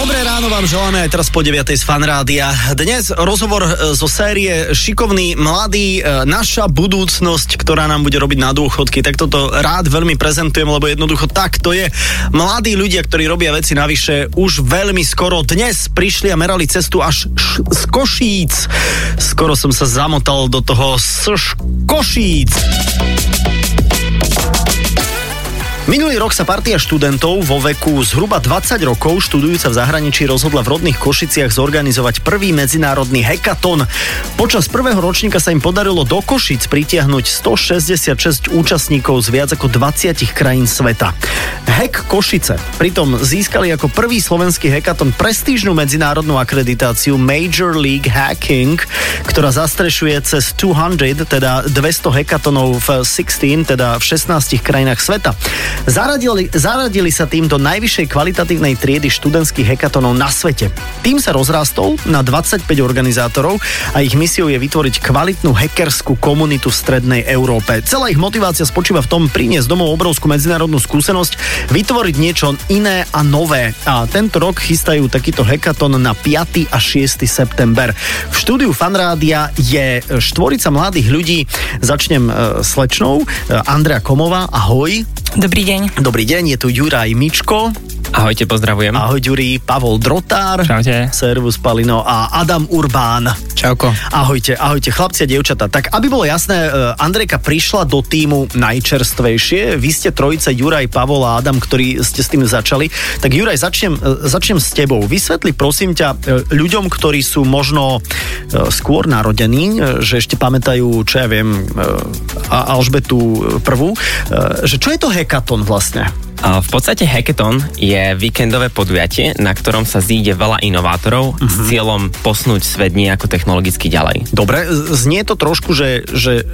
Dobré ráno vám želáme aj teraz po 9. z Fun rádia. Dnes rozhovor zo série Šikovný mladý, naša budúcnosť, ktorá nám bude robiť na dôchodky. Tak toto rád veľmi prezentujem, lebo jednoducho tak to je. Mladí ľudia, ktorí robia veci navyše, už veľmi skoro dnes prišli a merali cestu až z Košíc. Skoro som sa zamotal do toho Košíc. Minulý rok sa partia študentov vo veku zhruba 20 rokov študujúca v zahraničí rozhodla v rodných Košiciach zorganizovať prvý medzinárodný hackathon. Počas prvého ročníka sa im podarilo do Košic pritiahnuť 166 účastníkov z viac ako 20 krajín sveta. Hack Košice pritom získali ako prvý slovenský hackathon prestížnu medzinárodnú akreditáciu Major League Hacking, ktorá zastrešuje cez 200, teda 200 hackathonov v 16 krajinách sveta. Zaradili sa tým do najvyššej kvalitatívnej triedy študentských hackathonov na svete. Tým sa rozrastol na 25 organizátorov a ich misiou je vytvoriť kvalitnú hackerskú komunitu v strednej Európe. Celá ich motivácia spočíva v tom priniesť domov obrovskú medzinárodnú skúsenosť, vytvoriť niečo iné a nové. A tento rok chystajú takýto hackathon na 5. a 6. september. V štúdiu Fun rádia je štvorica mladých ľudí. Začnem slečnou Andrea Komová. Ahoj. Dobrý deň. Dobrý deň, je tu Juraj Mičko. Ahojte, pozdravujem. Ahoj, Juri. Pavol Drotár. Čaute. Servus, Palino. A Adam Urbán. Čauko. Ahojte, chlapci a dievčatá. Tak, aby bolo jasné, Andrejka prišla do tímu najčerstvejšie. Vy ste trojica, Juraj, Pavol a Adam, ktorí ste s tým začali. Tak, Juraj, začnem s tebou. Vysvetli, prosím ťa, ľuďom, ktorí sú možno skôr narodení, že ešte pamätajú, čo ja viem, Alžbetu prvú, že čo je to hackathon vlastne? V podstate hackathon je víkendové podujatie, na ktorom sa zíde veľa inovátorov s cieľom posunúť svet nejako technologicky ďalej. Dobre, znie to trošku, že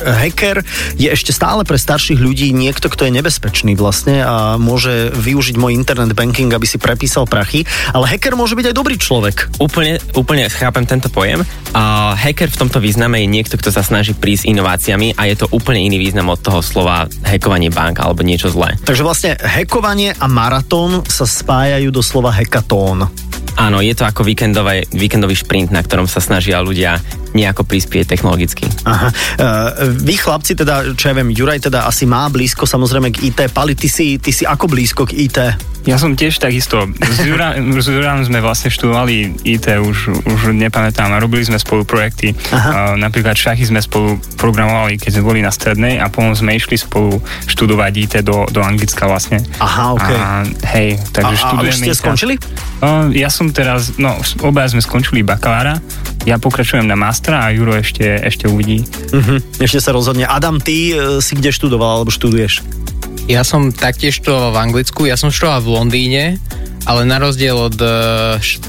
hacker je ešte stále pre starších ľudí niekto, kto je nebezpečný vlastne a môže využiť môj internet banking, aby si prepísal prachy, ale hacker môže byť aj dobrý človek. Úplne chápem tento pojem. Hacker v tomto význame je niekto, kto sa snaží prísť inováciami a je to úplne iný význam od toho slova hackovanie bank alebo niečo zlé. Takže vlastne hackovanie a maratón sa spájajú do slova hackathon. Áno, je to ako víkendový šprint, na ktorom sa snažia ľudia nejako prispieť technologicky. Aha. Vy chlapci, teda, čo ja viem, Juraj teda asi má blízko samozrejme k IT. Pali, ty si ako blízko k IT? Ja som tiež takisto. S Jurám sme vlastne študovali IT, už nepamätám, a robili sme spolu projekty. Napríklad šachy sme spolu programovali, keď sme boli na strednej a potom sme išli spolu študovať IT do Anglicka vlastne. Aha, okej. Okay. Hej, takže študujeme. A už ste skončili? Ja som teraz, obaja sme skončili bakalára. Ja pokračujem na mastera a Juro ešte uvidí. Ešte sa rozhodne. Adam, ty si kde študoval alebo študuješ? Ja som taktiež študoval v Anglicku, ja som študoval v Londýne, ale na rozdiel od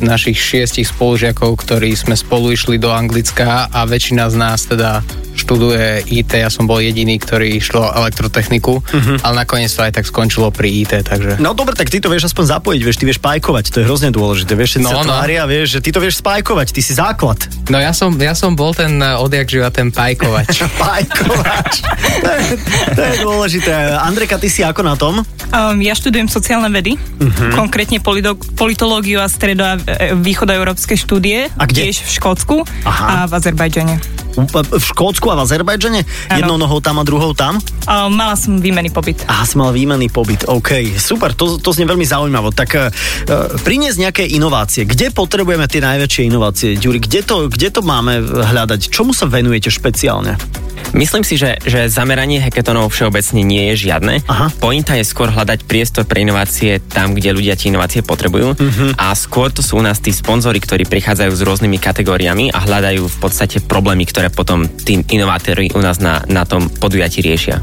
našich 6 spolužiakov, ktorí sme spolu išli do Anglicka a väčšina z nás teda študuje IT, ja som bol jediný, ktorý šlo elektrotechniku, ale nakoniec to aj tak skončilo pri IT, takže... No dobre, tak ty to vieš aspoň zapojiť, ty vieš pájkovať, to je hrozne dôležité, vieš, všetci tvária, vieš, že ty to vieš spájkovať, ty si základ. No ja som bol ten odjakživa ten pájkovač. Pájkovač, to je dôležité. Andrejka, ty si ako na tom? Ja študujem sociálne vedy, konkrétne politológiu a stredo- a východoeurópske štúdie, tiež v Škótsku a v Azerbajdžane. V Škótsku a v Azerbajdžane? Jednou nohou tam a druhou tam? Mala som výmenný pobyt. Si mala výmenný pobyt, OK. Super, to znie veľmi zaujímavo. Tak priniesť nejaké inovácie. Kde potrebujeme tie najväčšie inovácie? Ďuri, kde to máme hľadať? Čomu sa venujete špeciálne? Myslím si, že zameranie hackathonov všeobecne nie je žiadne. Pointa je skôr hľadať priestor pre inovácie tam, kde ľudia tie inovácie potrebujú. A skôr to sú u nás tí sponzori, ktorí prichádzajú s rôznymi kategóriami a hľadajú v podstate problémy, ktoré potom tí inovátori u nás na tom podujatí riešia.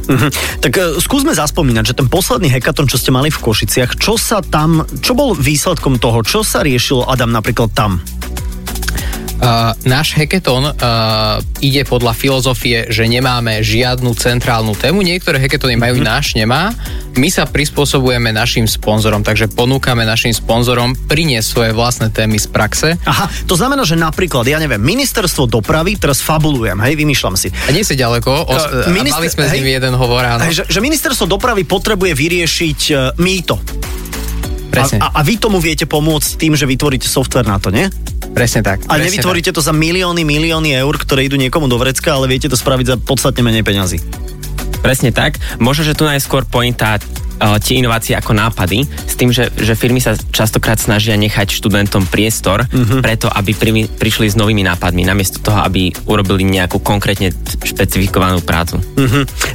Tak skúsme zaspomínať, že ten posledný hackathon, čo ste mali v Košiciach, čo bol výsledkom toho? Čo sa riešilo, Adam, napríklad tam? Náš hackathon ide podľa filozofie, že nemáme žiadnu centrálnu tému. Niektoré hackathony majú, náš nemá. My sa prispôsobujeme našim sponzorom, takže ponúkame našim sponzorom priniesť svoje vlastné témy z praxe. Aha, to znamená, že napríklad, ja neviem, ministerstvo dopravy, teraz fabulujem, hej, vymýšľam si. A nie si ďaleko, mali sme s nimi jeden hovor, áno. Že ministerstvo dopravy potrebuje vyriešiť mýto. Presne. A vy tomu viete pomôcť tým, že vytvoríte software na to, nie? Presne tak. A nevytvoríte to za milióny eur, ktoré idú niekomu do vrecka, ale viete to spraviť za podstatne menej peňazí. Presne tak. Možno, že tu najskôr pointa tie inovácie ako nápady, s tým, že firmy sa častokrát snažia nechať študentom priestor, preto aby prišli s novými nápadmi, namiesto toho, aby urobili nejakú konkrétne špecifikovanú prácu.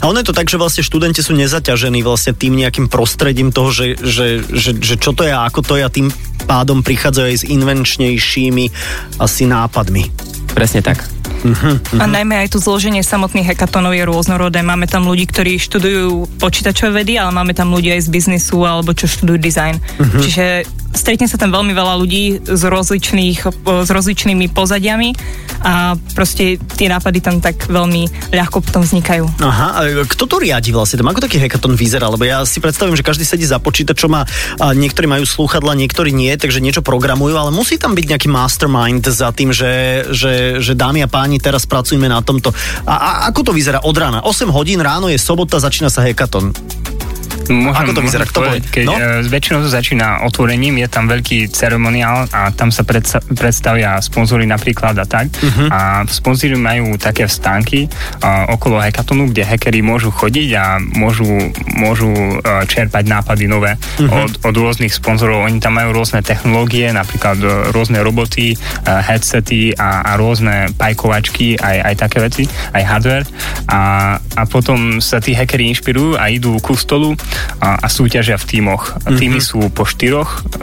A ono je to tak, že vlastne študenti sú nezaťažení vlastne tým nejakým prostredím toho, že čo to je a ako to je, a tým pádom prichádzajú aj s invenčnejšími asi nápadmi. Presne tak. A najmä aj tu zloženie samotných hackatónov je rôznorodé. Máme tam ľudí, ktorí študujú počítačové vedy, ale máme tam ľudí aj z biznisu alebo čo študujú design. Čiže stretne sa tam veľmi veľa ľudí s rozličnými pozadiami a proste tie nápady tam tak veľmi ľahko potom vznikajú. Aha, a kto to riadi vlastne? Ako taký hackatón vyzerá? Lebo ja si predstavím, že každý sedí za počítačom a niektorí majú slúchadla, niektorí nie, takže niečo programujú, ale musí tam byť nejaký mastermind za tým, že dámy a páni, teraz pracujeme na tomto. A ako to vyzerá od rána? 8 hodín ráno je sobota, začína sa hackathon. Ako to vyzerá? Väčšinou to začína otvorením, je tam veľký ceremoniál a tam sa predstavia sponzori napríklad a tak. A sponzori majú také vstánky okolo hackathonu, kde hackeri môžu chodiť a môžu čerpať nápady nové od rôznych sponzorov. Oni tam majú rôzne technológie, napríklad rôzne roboty, headsety a rôzne pajkovačky, aj také veci, aj hardware. A potom sa tí hackeri inšpirujú a idú ku stolu a súťažia v tímoch. Tímy sú po 4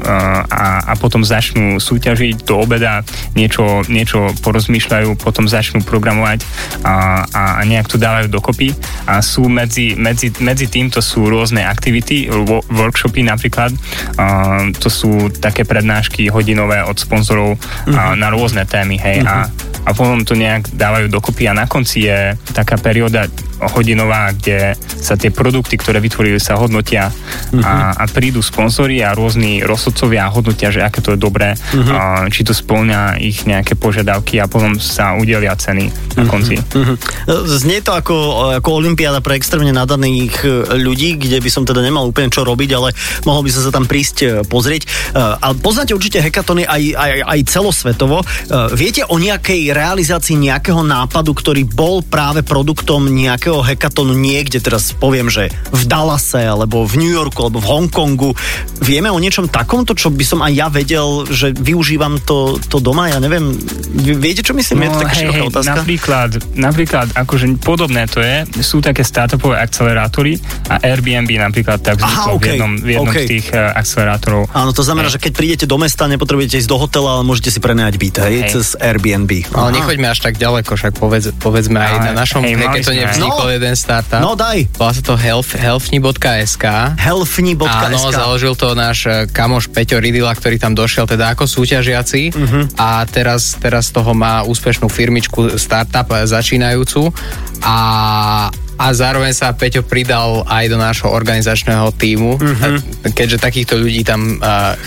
a potom začnú súťažiť do obeda, niečo porozmýšľajú, potom začnú programovať a nejak to dávajú dokopy a sú medzi týmto sú rôzne aktivity, workshopy napríklad, to sú také prednášky hodinové od sponzorov na rôzne témy, hej, a potom to nejak dávajú dokopy a na konci je taká perióda hodinová, kde sa tie produkty, ktoré vytvorili, sa hodnotia a prídu sponzori a rôzni rozhodcovia a hodnotia, že aké to je dobré, či to spĺňa ich nejaké požiadavky a potom sa udelia ceny na konci. Znie to ako olympiáda pre extrémne nadaných ľudí, kde by som teda nemal úplne čo robiť, ale mohol by som sa tam prísť pozrieť. A poznáte určite hackathony aj celosvetovo. Viete o nejakej realizácii nejakého nápadu, ktorý bol práve produktom nejakého hackathonu niekde, teraz poviem, že v Dallase, alebo v New Yorku, alebo v Hongkongu? Vieme o niečom takomto, čo by som aj ja vedel, že využívam to doma? Ja neviem, viete, čo myslím? No, je to taká široká otázka? Napríklad, akože podobné to je, sú také startupové akcelerátory a Airbnb napríklad tak vzniklo v jednom z tých akcelerátorov. Áno, to znamená, že keď prídete do mesta, nepotrebujete ísť do hotela, ale môžete si prenajať byt, hej, cez Airbnb. Ale nechoďme až tak ďaleko, však povedzme aj na našom hackathone vznikol jeden startup. No daj. Volá sa to Helpni.sk. Áno, založil to náš kamoš Peťo Rydila, ktorý tam došiel teda ako súťažiaci a teraz toho má úspešnú firmičku, startup začínajúcu a zároveň sa Peťo pridal aj do nášho organizačného tímu, keďže takýchto ľudí tam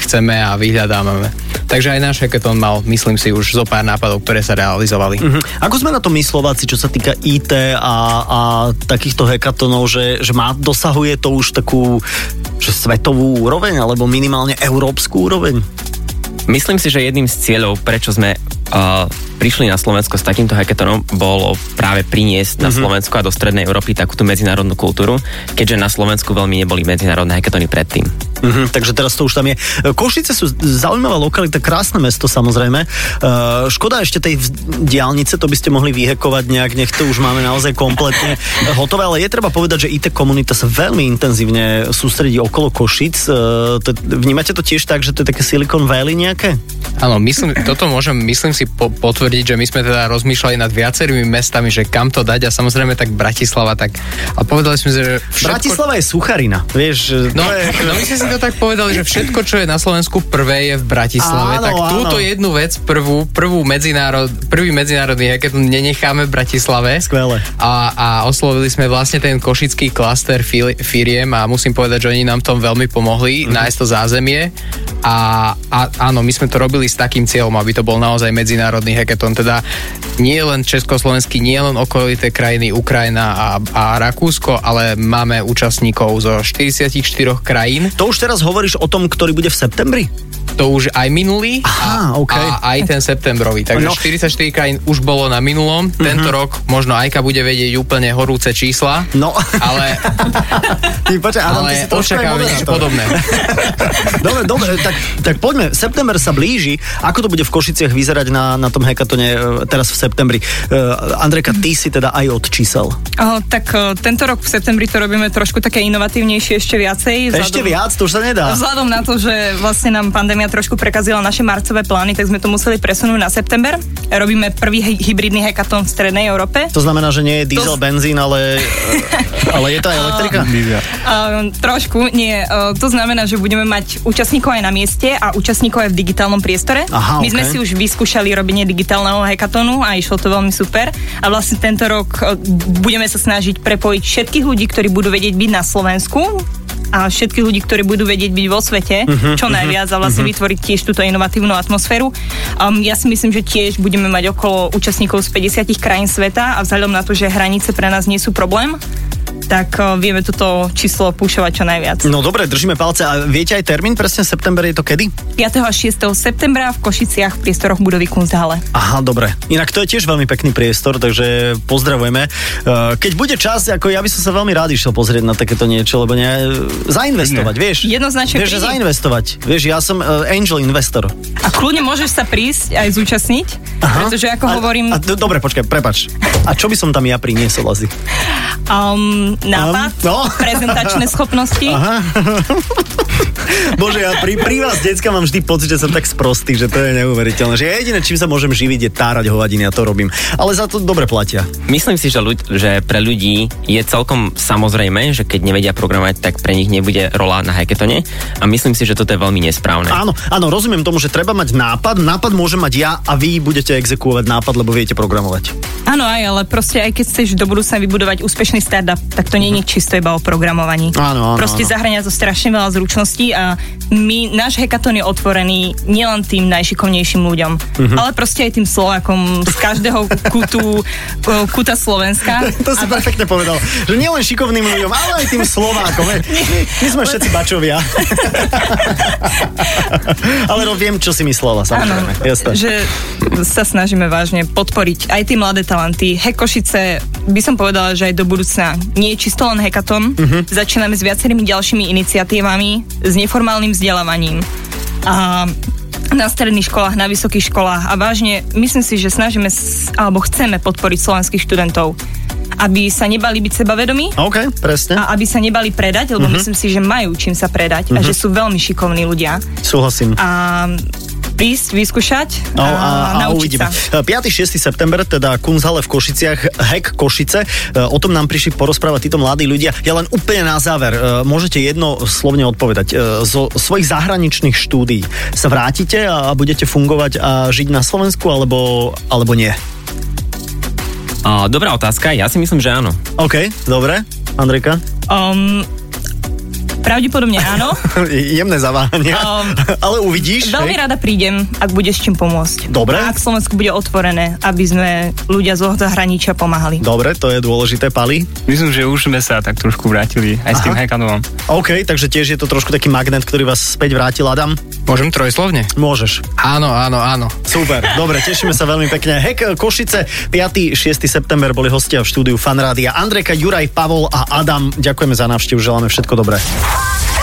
chceme a vyhľadávame. Takže aj náš hackathon mal, myslím si, už zo pár nápadov, ktoré sa realizovali. Ako sme na to my Slováci, čo sa týka IT a takýchto hackathonov, že dosahuje to už takú svetovú úroveň, alebo minimálne európsku úroveň? Myslím si, že jedným z cieľov, prečo sme prišli na Slovensko s takýmto hackathonom, bolo práve priniesť na Slovensko a do Strednej Európy takúto medzinárodnú kultúru, keďže na Slovensku veľmi neboli medzinárodné hackathony predtým. Takže teraz to už tam je. Košice sú zaujímavá lokalita, krásne mesto samozrejme. Škoda ešte tej diaľnice, to by ste mohli vyhackovať nejak, nech to už máme naozaj kompletne hotové, ale je treba povedať, že IT komunita sa veľmi intenzívne sústredí okolo Košíc. Vnímate to tiež tak, že to je také Silicon Valley nejaké? Áno, myslím si potvrdiť, že my sme teda rozmýšľali nad viacerými mestami, že kam to dať a samozrejme tak Bratislava, tak a povedali sme, že všetko... Bratislava je sucharina, vieš. No my sme si to tak povedali, že všetko, čo je na Slovensku prvé, je v Bratislave. Áno, tak túto jednu vec, prvý medzinárodný hackathon nenecháme v Bratislave. Skvelé. A oslovili sme vlastne ten košický klaster firiem a musím povedať, že oni nám v tom veľmi pomohli nájsť to zázemie A áno, my sme to robili s takým cieľom, aby to bol naozaj medzinárodný hackathon, teda nie len československý, nie len okolité krajiny Ukrajina a Rakúsko, ale máme účastníkov zo 44 krajín. To už teraz hovoríš o tom, ktorý bude v septembri? To už aj minulý a aj ten septembrový. Takže 44 krajín už bolo na minulom. Tento rok možno Ajka bude vedieť úplne horúce čísla. No. Ale očakávame podobné. Dobre, tak poďme. September sa blíži. Ako to bude v Košiciach vyzerať na tom hackatone teraz v septembri? Andrejka, ty si teda aj od čísel. Tak tento rok v septembri to robíme trošku také inovatívnejšie, ešte viacej. Ešte viac? To už sa nedá. Vzhľadom na to, že vlastne nám pandémia trošku prekazila naše marcové plány, tak sme to museli presunúť na september. Robíme prvý hybridný hackathon v strednej Európe. To znamená, že nie je diesel, benzín, ale je to aj elektrika? Trošku, nie. To znamená, že budeme mať účastníkov aj na mieste a účastníkov aj v digitálnom priestore. My sme si už vyskúšali robenie digitálneho hackathonu a išlo to veľmi super. A vlastne tento rok budeme sa snažiť prepojiť všetkých ľudí, ktorí budú vedieť byť na Slovensku, a všetkých ľudí, ktorí budú vedieť byť vo svete, čo najviac a vlastne vytvoriť tiež túto inovatívnu atmosféru. Ja si myslím, že tiež budeme mať okolo účastníkov z 50 krajín sveta a vzhľadom na to, že hranice pre nás nie sú problém, tak vieme toto číslo púšovať čo najviac. No dobre, držíme palce. A viete aj termín? Presne september je to kedy? 5. a 6. septembra v Košiciach v priestoroch budovy Kunsthalle. Aha, dobre. Inak to je tiež veľmi pekný priestor, takže pozdravujeme. Keď bude čas, ako ja by som sa veľmi rád išiel pozrieť na takéto niečo, lebo zainvestovať, vieš? Jednoznačne. Vieš, že zainvestovať. Vieš, ja som angel investor. A kľudne môžeš sa prísť aj zúčastniť, pretože ako hovorím... Dobre, počkaj, prepáč. A čo by som tam ja priniesol, Lazy? Nápad, prezentačné schopnosti. Aha. Bože, ja pri vás, decka, mám vždy pocit, že som tak sprostý, že to je neuveriteľné. Že jediné, čím sa môžem živiť, je tárať hovadiny, ja to robím. Ale za to dobre platia. Myslím si, že pre ľudí je celkom samozrejme, že keď nevedia programovať, tak pre nich nebude rola na hackatone. A myslím si, že toto je veľmi nesprávne. Áno, rozumiem tomu, že treba mať nápad. Nápad môžem mať ja a vy budete exekúvať nápad, lebo viete programovať. Áno, aj, ale proste aj keď chceš do budúcna vybudovať úspešný startup, tak to nie je čisto iba o programovaní. Áno. Proste zahŕňa to strašne veľa zručností a náš hackathon je otvorený nielen tým najšikovnejším ľuďom, ale proste aj tým Slovákom z každého kúta Slovenska. To si perfektne povedal, že nielen šikovným ľuďom, ale aj tým Slovákom. My sme všetci bačovia. Ale viem, čo si myslela, samozrejme. Áno, že sa snažíme vážne podporiť aj tie mladé talenty. Hack Košice, by som povedala, že aj do budúcna nie je čisto len hackathon. Začíname s viacerými ďalšími iniciatívami, s neformálnym vzdelávaním a na stredných školách, na vysokých školách a vážne, myslím si, že chceme podporiť slovenských študentov, aby sa nebali byť sebavedomí. OK, presne. A aby sa nebali predať, lebo myslím si, že majú čím sa predať a že sú veľmi šikovní ľudia. Súhlasím. A prísť, vyskúšať a naučiť sa. 5. 6. september, teda Kunsthalle v Košiciach, Hack Košice. O tom nám prišli porozprávať títo mladí ľudia. Ja len úplne na záver, môžete jednoslovne odpovedať. Zo svojich zahraničných štúdií sa vrátite a budete fungovať a žiť na Slovensku, alebo nie? Dobrá otázka, ja si myslím, že áno. OK, dobre. Andrejka? Pravdepodobne áno. Jemné zaváhanie. Ale uvidíš. Veľmi rada prídem, ak budeš čím pomôcť. Dobre. A ak Slovensku bude otvorené, aby sme ľudia zo zahraničia pomáhali. Dobre, to je dôležité, Pali. Myslím, že už sme sa tak trošku vrátili aj s tým hackathonom. OK, takže tiež je to trošku taký magnet, ktorý vás späť vrátil, Adam. Môžem trojslovne? Môžeš. Áno. Super, dobre, tešíme sa veľmi pekne. Hack Košice, 5. 6. september boli hostia v štúdiu Fun rádia. Andrejka, Juraj, Pavol a Adam. Ďakujeme za návštevu, želáme všetko dobré.